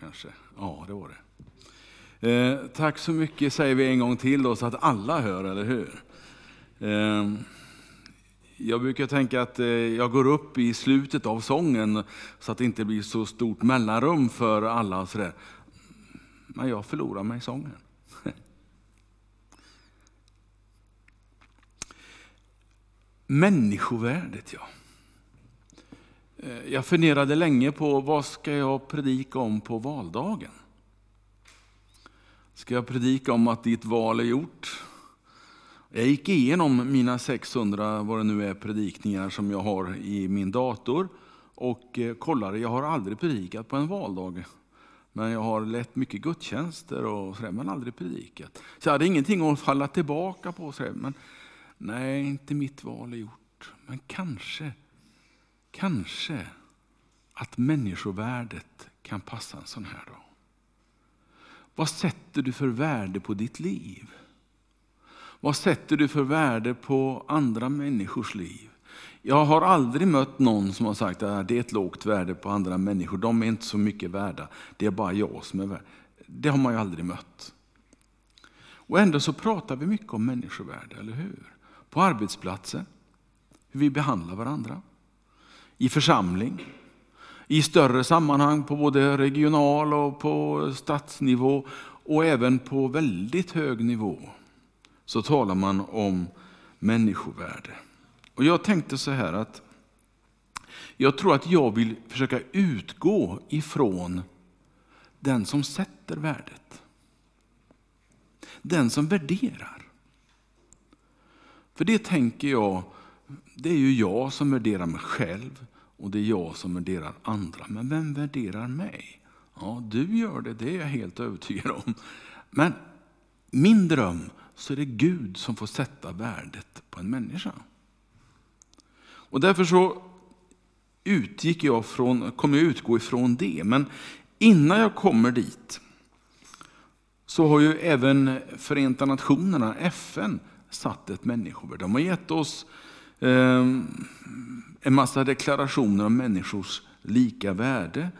kanske. Ja, det var det. Tack så mycket säger vi en gång till då, så att alla hör, eller hur? Jag brukar tänka att jag går upp i slutet av sången så att det inte blir så stort mellanrum för alla och sådär. Men jag förlorar mig i sången. Människovärdet, ja. Jag funderade länge på vad ska jag predika om på valdagen? Ska jag predika om att ditt val är gjort? Jag gick igenom mina 600, vad det nu är, predikningar som jag har i min dator och kollade. Jag har aldrig predikat på en valdag, men jag har lett mycket gudstjänster och sådär, men aldrig predikat. Så jag hade ingenting att falla tillbaka på, sådär, men nej, inte mitt val är gjort. Men kanske att människovärdet kan passa en sån här dag. Vad sätter du för värde på ditt liv? Vad sätter du för värde på andra människors liv? Jag har aldrig mött någon som har sagt att det är ett lågt värde på andra människor. De är inte så mycket värda. Det är bara jag som är värd. Det har man ju aldrig mött. Och ändå så pratar vi mycket om människovärde, eller hur? På arbetsplatser, hur vi behandlar varandra. I församling, i större sammanhang på både regional och på statsnivå och även på väldigt hög nivå. Så talar man om människovärde. Och jag tänkte så här att jag tror att jag vill försöka utgå ifrån den som sätter värdet. Den som värderar. För det tänker jag, det är ju jag som värderar mig själv och det är jag som värderar andra. Men vem värderar mig? Ja, du gör det, det är jag helt övertygad om. Men min dröm, så är det Gud som får sätta värdet på en människa. Och därför så kommer jag utgå ifrån det. Men innan jag kommer dit så har ju även Förenta Nationerna, FN, satt ett människovärde. De har gett oss en massa deklarationer om människors lika värde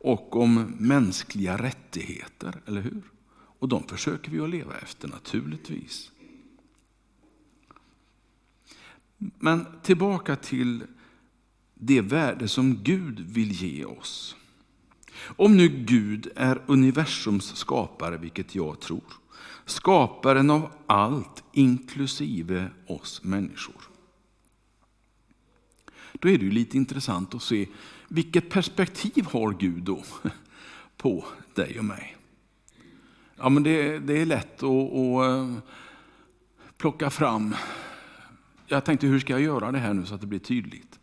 och om mänskliga rättigheter, eller hur? Och de försöker vi att leva efter naturligtvis. Men tillbaka till det värde som Gud vill ge oss. Om nu Gud är universums skapare, vilket jag tror. Skaparen av allt, inklusive oss människor. Då är det ju lite intressant att se vilket perspektiv har Gud då på dig och mig. Ja, men det är lätt att plocka fram. Jag tänkte, hur ska jag göra det här nu så att det blir tydligt?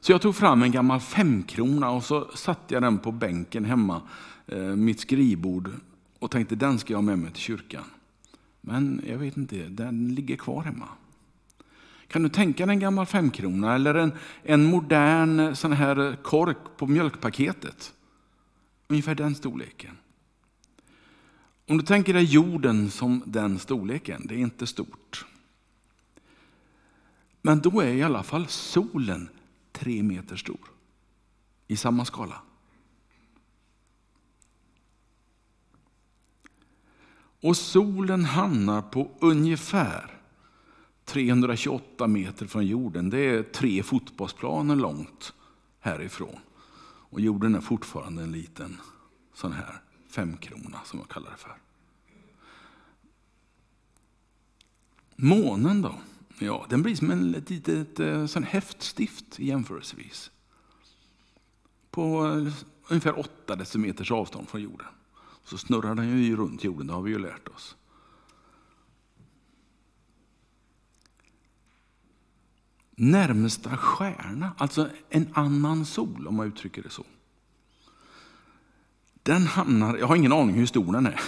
Så jag tog fram en gammal 5-krona och så satte jag den på bänken hemma, mitt skrivbord. Och tänkte, den ska jag ha med mig till kyrkan. Men jag vet inte, den ligger kvar hemma. Kan du tänka dig en gammal 5-krona eller en modern sån här kork på mjölkpaketet? Ungefär den storleken. Om du tänker dig jorden som den storleken, det är inte stort. Men då är i alla fall solen 3 meter stor. I samma skala. Och solen hamnar på ungefär 328 meter från jorden. Det är 3 fotbollsplaner långt härifrån. Och jorden är fortfarande en liten sån här 5-krona som jag kallar det för. Månen då? Ja, den blir som en litet sån häftstift jämförelsevis. På ungefär 8 decimeters avstånd från jorden. Så snurrar den ju runt jorden, det har vi ju lärt oss. Närmsta stjärna, alltså en annan sol om man uttrycker det så. Den hamnar, jag har ingen aning hur stor den är,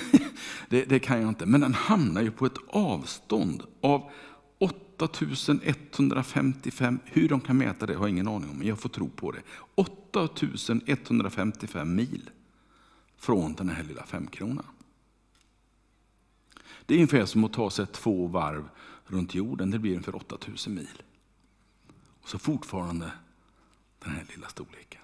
det kan jag inte, men den hamnar ju på ett avstånd av 8155, hur de kan mäta det har jag ingen aning om, men jag får tro på det. 8155 mil från den här lilla 5-kronan. Det är ungefär som att ta sig 2 varv runt jorden, det blir ungefär 8000 mil. Och så fortfarande den här lilla storleken.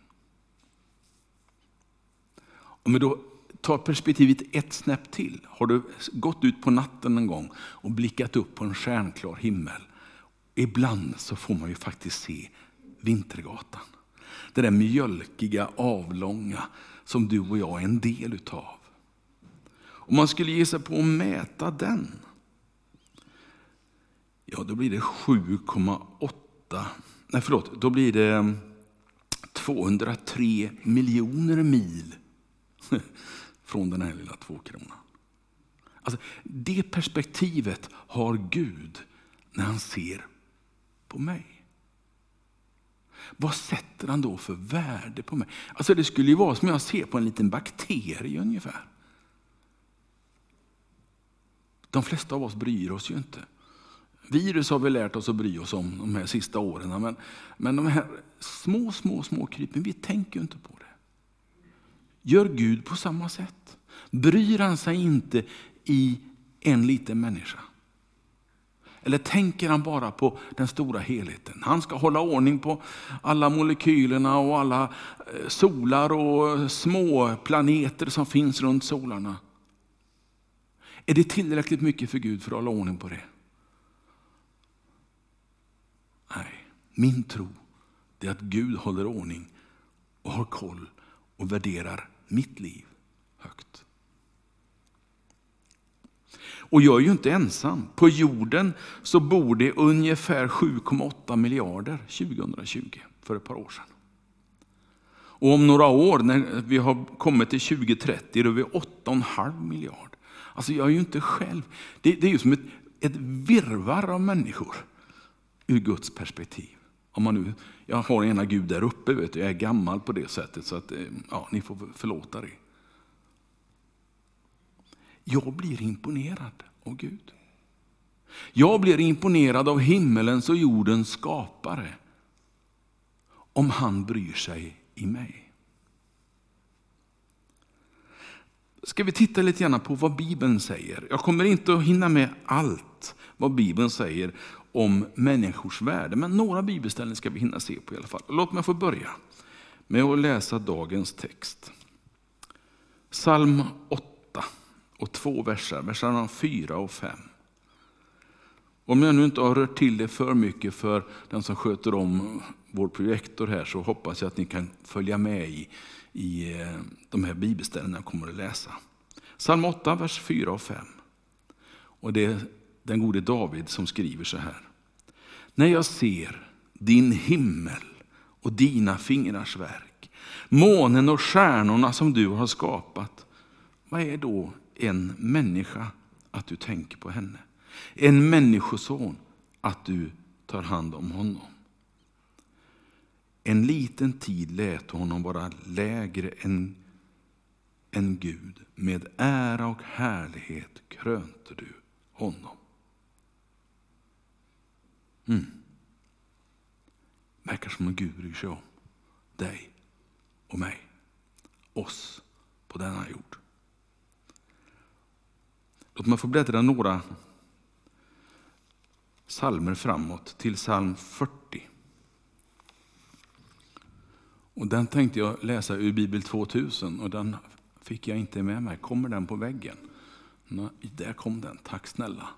Men då tar perspektivet ett snäpp till. Har du gått ut på natten en gång och blickat upp på en stjärnklar himmel? Ibland så får man ju faktiskt se Vintergatan. Det där mjölkiga, avlånga som du och jag är en del utav. Om man skulle ge sig på att mäta den, ja då blir det 203 miljoner mil från den här lilla 2 kronan. Alltså, det perspektivet har Gud när han ser på mig. Vad sätter han då för värde på mig? Alltså det skulle ju vara som jag ser på en liten bakterie ungefär. De flesta av oss bryr oss ju inte. Virus har vi lärt oss att bry oss om de här sista åren. Men de här små krypen, vi tänker ju inte på det. Gör Gud på samma sätt? Bryr han sig inte i en liten människa? Eller tänker han bara på den stora helheten? Han ska hålla ordning på alla molekylerna och alla solar och små planeter som finns runt solarna. Är det tillräckligt mycket för Gud för att hålla ordning på det? Nej, min tro är att Gud håller ordning och har koll och värderar mitt liv högt. Och jag är ju inte ensam. På jorden så bor det ungefär 7,8 miljarder 2020, för ett par år sedan. Och om några år, när vi har kommit till 2030, då är vi 8,5 miljard. Alltså jag är ju inte själv. Det är ju som ett virrvarr av människor ur Guds perspektiv. Om man nu, jag har ena Gud där uppe, vet du, jag är gammal på det sättet så att ja, ni får förlåta det. Jag blir imponerad av Gud. Jag blir imponerad av himmelens och jordens skapare. Om han bryr sig i mig. Ska vi titta lite grann på vad Bibeln säger. Jag kommer inte att hinna med allt vad Bibeln säger om människors värde. Men några bibelställen ska vi hinna se på i alla fall. Låt mig få börja med att läsa dagens text. Psalm 8. Och 2 verser, verserna 4 och 5. Om jag nu inte har rört till det för mycket för den som sköter om vår projektor här, så hoppas jag att ni kan följa med i de här bibelställena jag kommer att läsa. Psalm 8, vers 4 och 5. Och det är den gode David som skriver så här. När jag ser din himmel och dina fingrars verk, månen och stjärnorna som du har skapat, vad är då en människa att du tänker på henne? En människoson att du tar hand om honom. En liten tid lät honom vara lägre än Gud. Med ära och härlighet krönte du honom. Verkar som en Gud bryr sig om dig och mig. Oss på denna jord. Låt mig få bläddra några psalmer framåt till psalm 40. Och den tänkte jag läsa ur Bibel 2000 och den fick jag inte med mig. Kommer den på väggen? Nej, där kom den, tack snälla.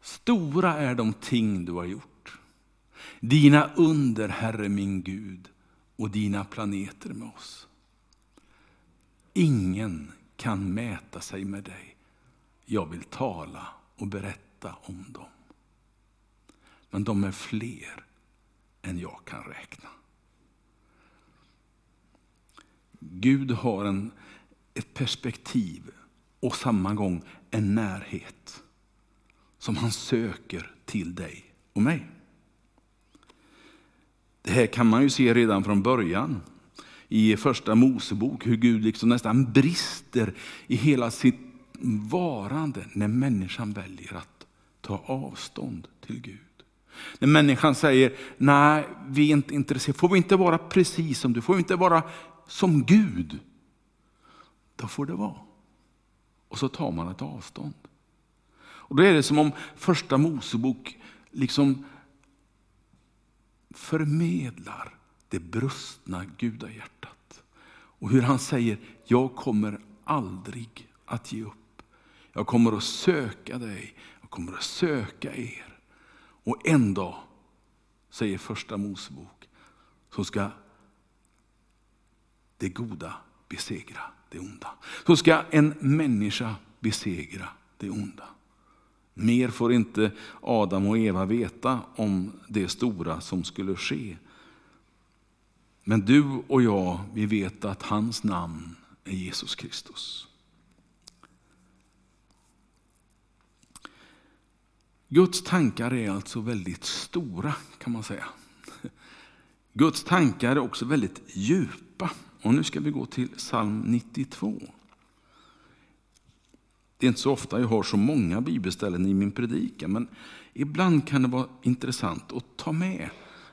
Stora är de ting du har gjort. Dina under, Herre min Gud, och dina planeter med oss. Ingen kan mäta sig med dig. Jag vill tala och berätta om dem. Men de är fler än jag kan räkna. Gud har ett perspektiv och samma gång en närhet som han söker till dig och mig. Det här kan man ju se redan från början. I första Mosebok hur Gud liksom nästan brister i hela sitt varande när människan väljer att ta avstånd till Gud. När människan säger, nej vi är inte intresserade, får vi inte vara precis som du, får vi inte vara som Gud. Då får det vara. Och så tar man ett avstånd. Och då är det som om första Mosebok liksom förmedlar det brustna gudahjärtat Och hur han säger, jag kommer aldrig att ge upp. Jag kommer att söka dig. Jag kommer att söka er. Och en dag, säger första Mosebok, så ska det goda besegra det onda. Så ska en människa besegra det onda. Mer får inte Adam och Eva veta om det stora som skulle ske. Men du och jag, vi vet att hans namn är Jesus Kristus. Guds tankar är alltså väldigt stora, kan man säga. Guds tankar är också väldigt djupa. Och nu ska vi gå till psalm 92. Det är inte så ofta jag har så många bibelställen i min predikan, men ibland kan det vara intressant att ta med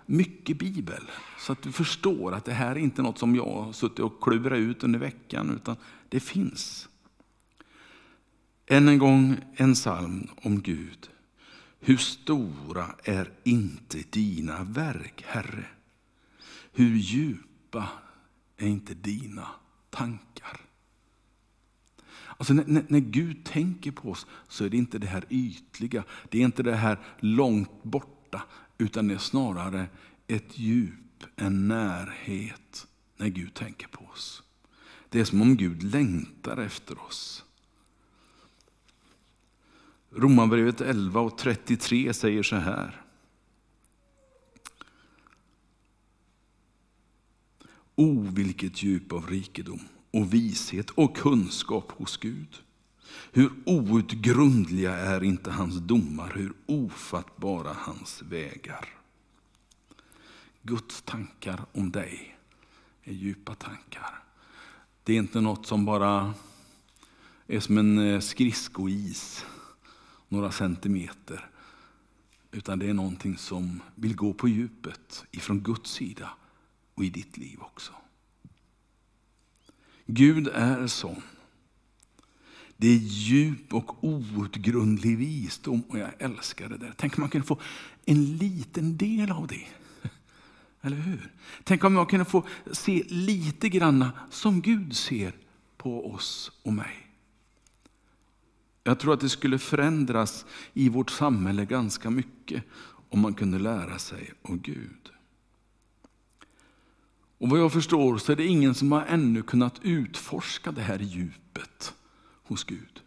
mycket bibel så att du förstår att det här är inte något som jag har suttit och klurat ut under veckan, utan det finns. Än en gång en psalm om Gud. Hur stora är inte dina verk, Herre? Hur djupa är inte dina tankar? Alltså när Gud tänker på oss så är det inte det här ytliga. Det är inte det här långt borta, utan det är snarare ett djup, en närhet när Gud tänker på oss. Det är som om Gud längtar efter oss. Romarbrevet 11 och 33 säger så här. O, vilket djup av rikedom och vishet och kunskap hos Gud. Hur outgrundliga är inte hans domar, hur ofattbara hans vägar. Guds tankar om dig är djupa tankar. Det är inte något som bara är som en skridskois, några centimeter, utan det är någonting som vill gå på djupet ifrån Guds sida och i ditt liv också. Gud är sån. Det är djup och outgrundlig visdom, och jag älskar det där. Tänk om man kunde få en liten del av det. Eller hur? Tänk om jag kunde få se lite granna som Gud ser på oss och mig. Jag tror att det skulle förändras i vårt samhälle ganska mycket om man kunde lära sig av Gud. Och vad jag förstår så är det ingen som har ännu kunnat utforska det här djupet hos Gud.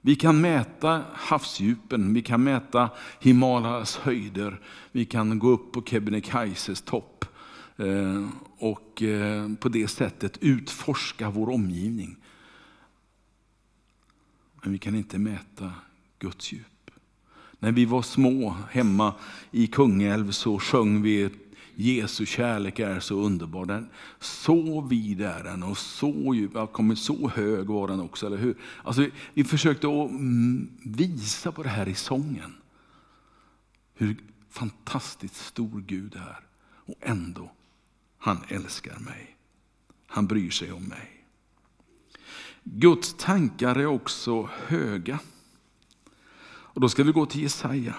Vi kan mäta havsdjupen, vi kan mäta Himalayas höjder, vi kan gå upp på Kebnekaises topp och på det sättet utforska vår omgivning. Men vi kan inte mäta Guds djup. När vi var små hemma i Kungälv så sjöng vi Jesu kärlek är så underbar. Den så vid är den och så djup, har kommit så hög var den också, eller hur? Alltså vi försökte att visa på det här i sången. Hur fantastiskt stor Gud är. Och ändå, han älskar mig. Han bryr sig om mig. Guds tankar är också höga. Och då ska vi gå till Jesaja.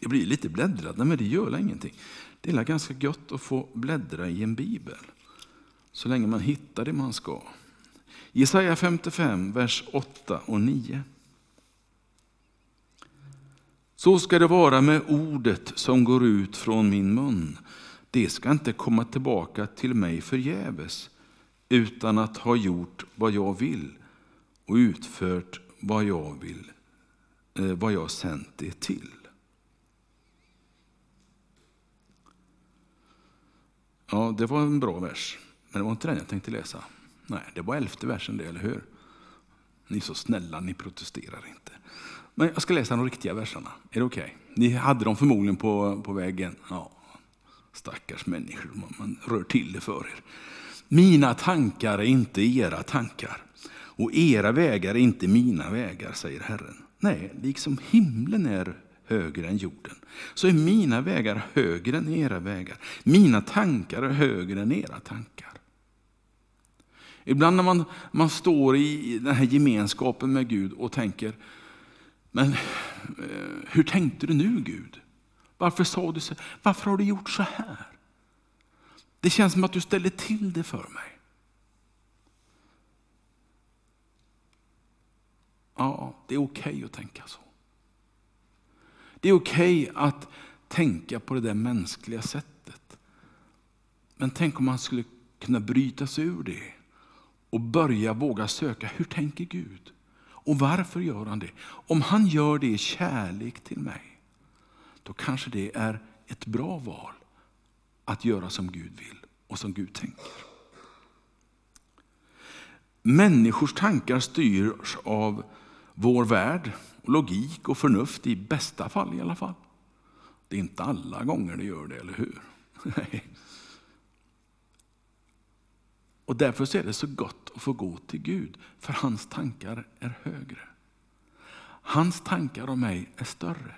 Det blir lite bläddrande, men det gör ingenting. Det är ganska gött att få bläddra i en bibel. Så länge man hittar det man ska. Jesaja 55, vers 8 och 9. Så ska det vara med ordet som går ut från min mun. Det ska inte komma tillbaka till mig förgäves, utan att ha gjort vad jag vill och utfört vad jag vill, vad jag sänt det till. Ja, det var en bra vers. Men det var inte den jag tänkte läsa. Nej, det var 11:e versen det, eller hur? Ni är så snälla, ni protesterar inte. Men jag ska läsa de riktiga verserna. Är det okej? Ni hade dem förmodligen på vägen. Ja, stackars människor, man rör till det för er. Mina tankar är inte era tankar, och era vägar är inte mina vägar, säger Herren. Nej, liksom himlen är högre än jorden, så är mina vägar högre än era vägar. Mina tankar är högre än era tankar. Ibland när man står i den här gemenskapen med Gud och tänker, men hur tänkte du nu, Gud? Varför sa du så? Varför har du gjort så här? Det känns som att du ställer till det för mig. Ja, det är okej att tänka så. Det är okej att tänka på det där mänskliga sättet. Men tänk om man skulle kunna bryta sig ur det och börja våga söka. Hur tänker Gud? Och varför gör han det? Om han gör det i kärlek till mig, då kanske det är ett bra val att göra som Gud vill och som Gud tänker. Människors tankar styrs av vår värld, logik och förnuft i bästa fall i alla fall. Det är inte alla gånger det gör det, eller hur? Och därför är det så gott att få gå till Gud, för hans tankar är högre. Hans tankar om mig är större.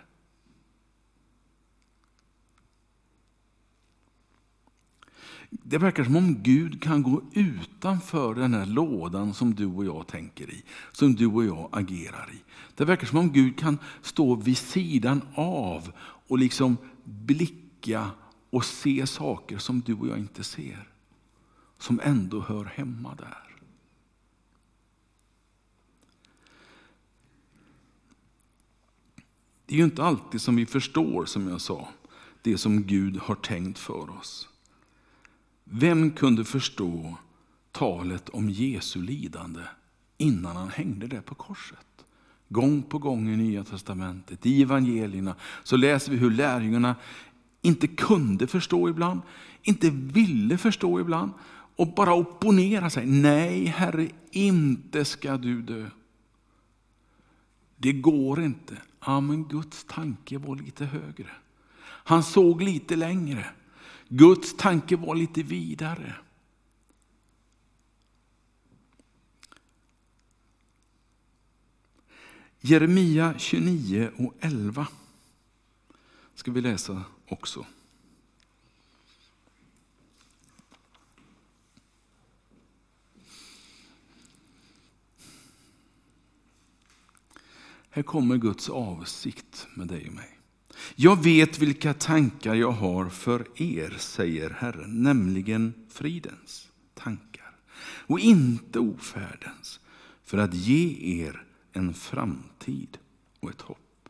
Det verkar som om Gud kan gå utanför den här lådan som du och jag tänker i, som du och jag agerar i. Det verkar som om Gud kan stå vid sidan av och liksom blicka och se saker som du och jag inte ser, som ändå hör hemma där. Det är ju inte alltid som vi förstår, som jag sa, det som Gud har tänkt för oss. Vem kunde förstå talet om Jesu lidande innan han hängde där på korset? Gång på gång i Nya testamentet, i evangelierna, så läser vi hur lärjungarna inte kunde förstå ibland, inte ville förstå ibland och bara opponera sig. Nej, Herre, inte ska du dö. Det går inte. Ja, men Guds tanke var lite högre. Han såg lite längre. Guds tanke var lite vidare. Jeremia 29 och 11 ska vi läsa också. Här kommer Guds avsikt med dig och mig. Jag vet vilka tankar jag har för er, säger Herren, nämligen fridens tankar och inte ofärdens, för att ge er en framtid och ett hopp.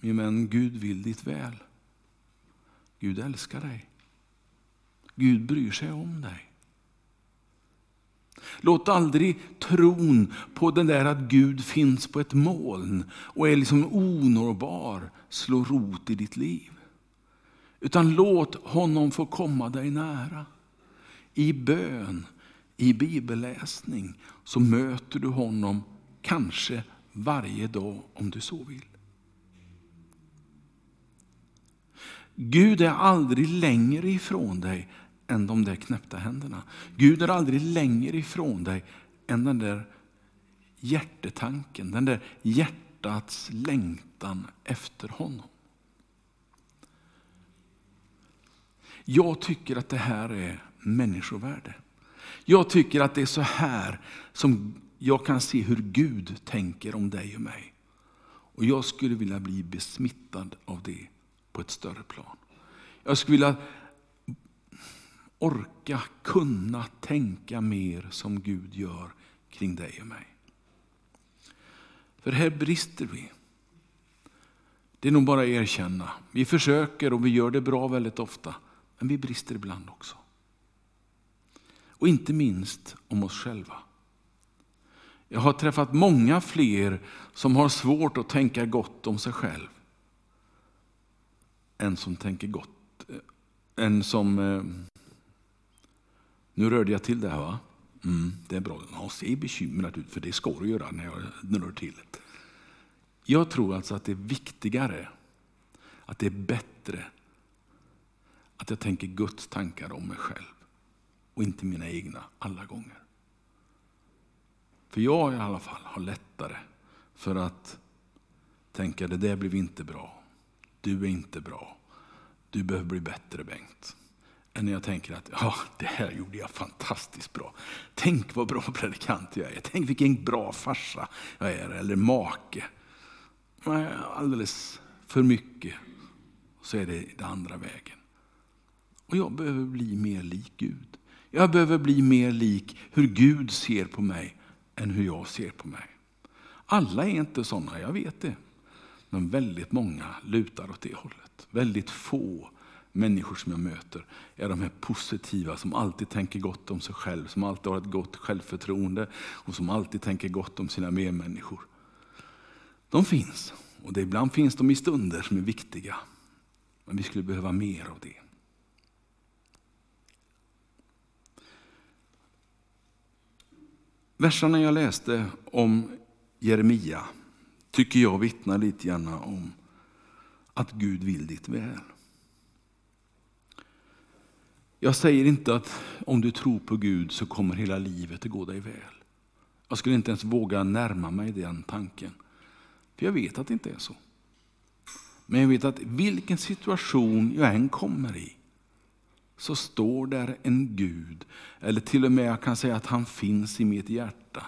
Min vän, Gud vill ditt väl. Gud älskar dig. Gud bryr sig om dig. Låt aldrig tron på den där att Gud finns på ett moln och är liksom onårbar slå rot i ditt liv. Utan låt honom få komma dig nära. I bön, i bibelläsning, så möter du honom kanske varje dag om du så vill. Gud är aldrig längre ifrån dig än de där knäppta händerna. Gud är aldrig längre ifrån dig än den där hjärtetanken, den där hjärtats längtan efter honom. Jag tycker att det här är människovärde. Jag tycker att det är så här som jag kan se hur Gud tänker om dig och mig. Och jag skulle vilja bli besmittad av det på ett större plan. Jag skulle vilja orka, kunna tänka mer som Gud gör kring dig och mig. För här brister vi. Det är nog bara att erkänna. Vi försöker och vi gör det bra väldigt ofta. Men vi brister ibland också. Och inte minst om oss själva. Jag har träffat många fler som har svårt att tänka gott om sig själv än som tänker gott. Nu rörde jag till det här, va? Det är bra. Jag ser bekymrad ut, för det ska du göra när jag rör till det. Jag tror alltså att det är viktigare, att det är bättre att jag tänker Guds tankar om mig själv och inte mina egna alla gånger. För jag i alla fall har lättare för att tänka, det där blev inte bra. Du är inte bra. Du behöver bli bättre, Bengt. Än jag tänker att det här gjorde jag fantastiskt bra. Tänk vad bra predikant jag är. Tänk vilken bra farsa jag är. Eller make. Alldeles för mycket så är det andra vägen. Och jag behöver bli mer lik Gud. Jag behöver bli mer lik hur Gud ser på mig än hur jag ser på mig. Alla är inte sådana, jag vet det. Men väldigt många lutar åt det hållet. Väldigt få människor som jag möter är de här positiva som alltid tänker gott om sig själv. Som alltid har ett gott självförtroende och som alltid tänker gott om sina medmänniskor. De finns. Och det ibland finns de i stunder som är viktiga. Men vi skulle behöva mer av det. Verserna jag läste om Jeremia tycker jag vittnar lite grann om att Gud vill ditt väl. Jag säger inte att om du tror på Gud så kommer hela livet att gå dig väl. Jag skulle inte ens våga närma mig den tanken. För jag vet att det inte är så. Men jag vet att vilken situation jag än kommer i så står där en Gud. Eller till och med jag kan säga att han finns i mitt hjärta.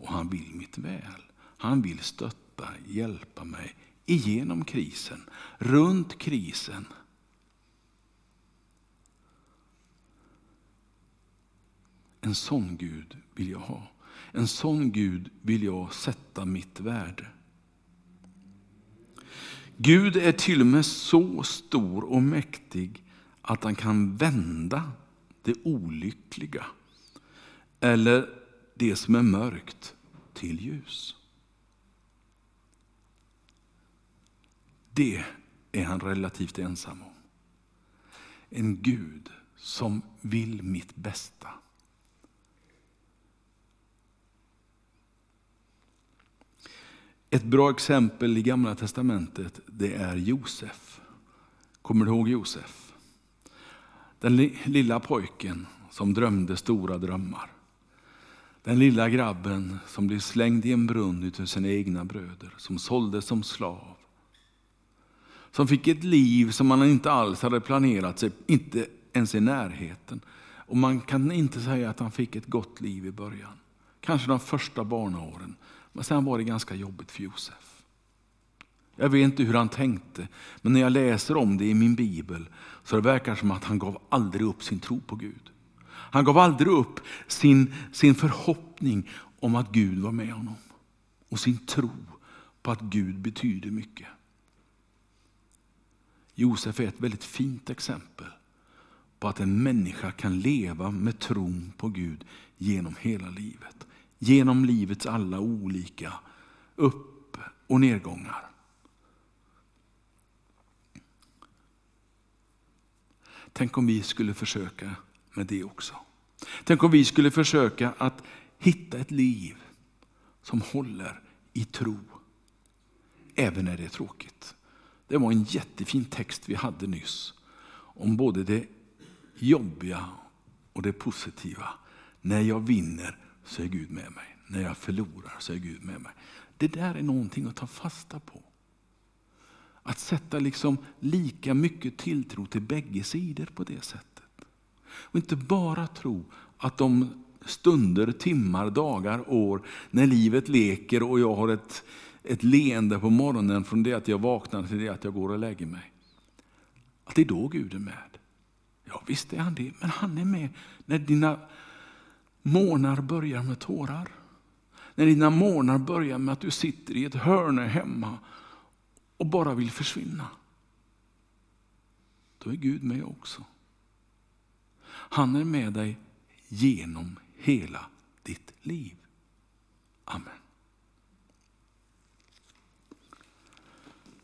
Och han vill mitt väl. Han vill stötta, hjälpa mig igenom krisen, runt krisen. En sån Gud vill jag ha. En sån Gud vill jag sätta mitt värde. Gud är till och med så stor och mäktig att han kan vända det olyckliga eller det som är mörkt till ljus. Det är han relativt ensam om. En Gud som vill mitt bästa. Ett bra exempel i Gamla testamentet, det är Josef. Kommer du ihåg Josef? Den lilla pojken som drömde stora drömmar. Den lilla grabben som blev slängd i en brunn utav sina egna bröder. Som såldes som slav. Som fick ett liv som man inte alls hade planerat sig. Inte ens i närheten. Och man kan inte säga att han fick ett gott liv i början. Kanske de första barnaåren. Men sen var det ganska jobbigt för Josef. Jag vet inte hur han tänkte. Men när jag läser om det i min bibel så det verkar som att han gav aldrig upp sin tro på Gud. Han gav aldrig upp sin förhoppning om att Gud var med honom. Och sin tro på att Gud betyder mycket. Josef är ett väldigt fint exempel på att en människa kan leva med tron på Gud genom hela livet. Genom livets alla olika upp- och nedgångar. Tänk om vi skulle försöka med det också. Tänk om vi skulle försöka att hitta ett liv som håller i tro. Även när det är tråkigt. Det var en jättefin text vi hade nyss. Om både det jobbiga och det positiva. När jag vinner så är Gud med mig. När jag förlorar så är Gud med mig. Det där är någonting att ta fasta på. Att sätta liksom lika mycket tilltro till bägge sidor på det sättet. Och inte bara tro att de stunder, timmar, dagar, år när livet leker och jag har ett leende på morgonen från det att jag vaknar till det att jag går och lägger mig. Att det är då Gud är med. Ja visst är han det, men han är med när dina månar börjar med tårar. När dina månar börjar med att du sitter i ett hörn hemma och bara vill försvinna. Då är Gud med också. Han är med dig genom hela ditt liv.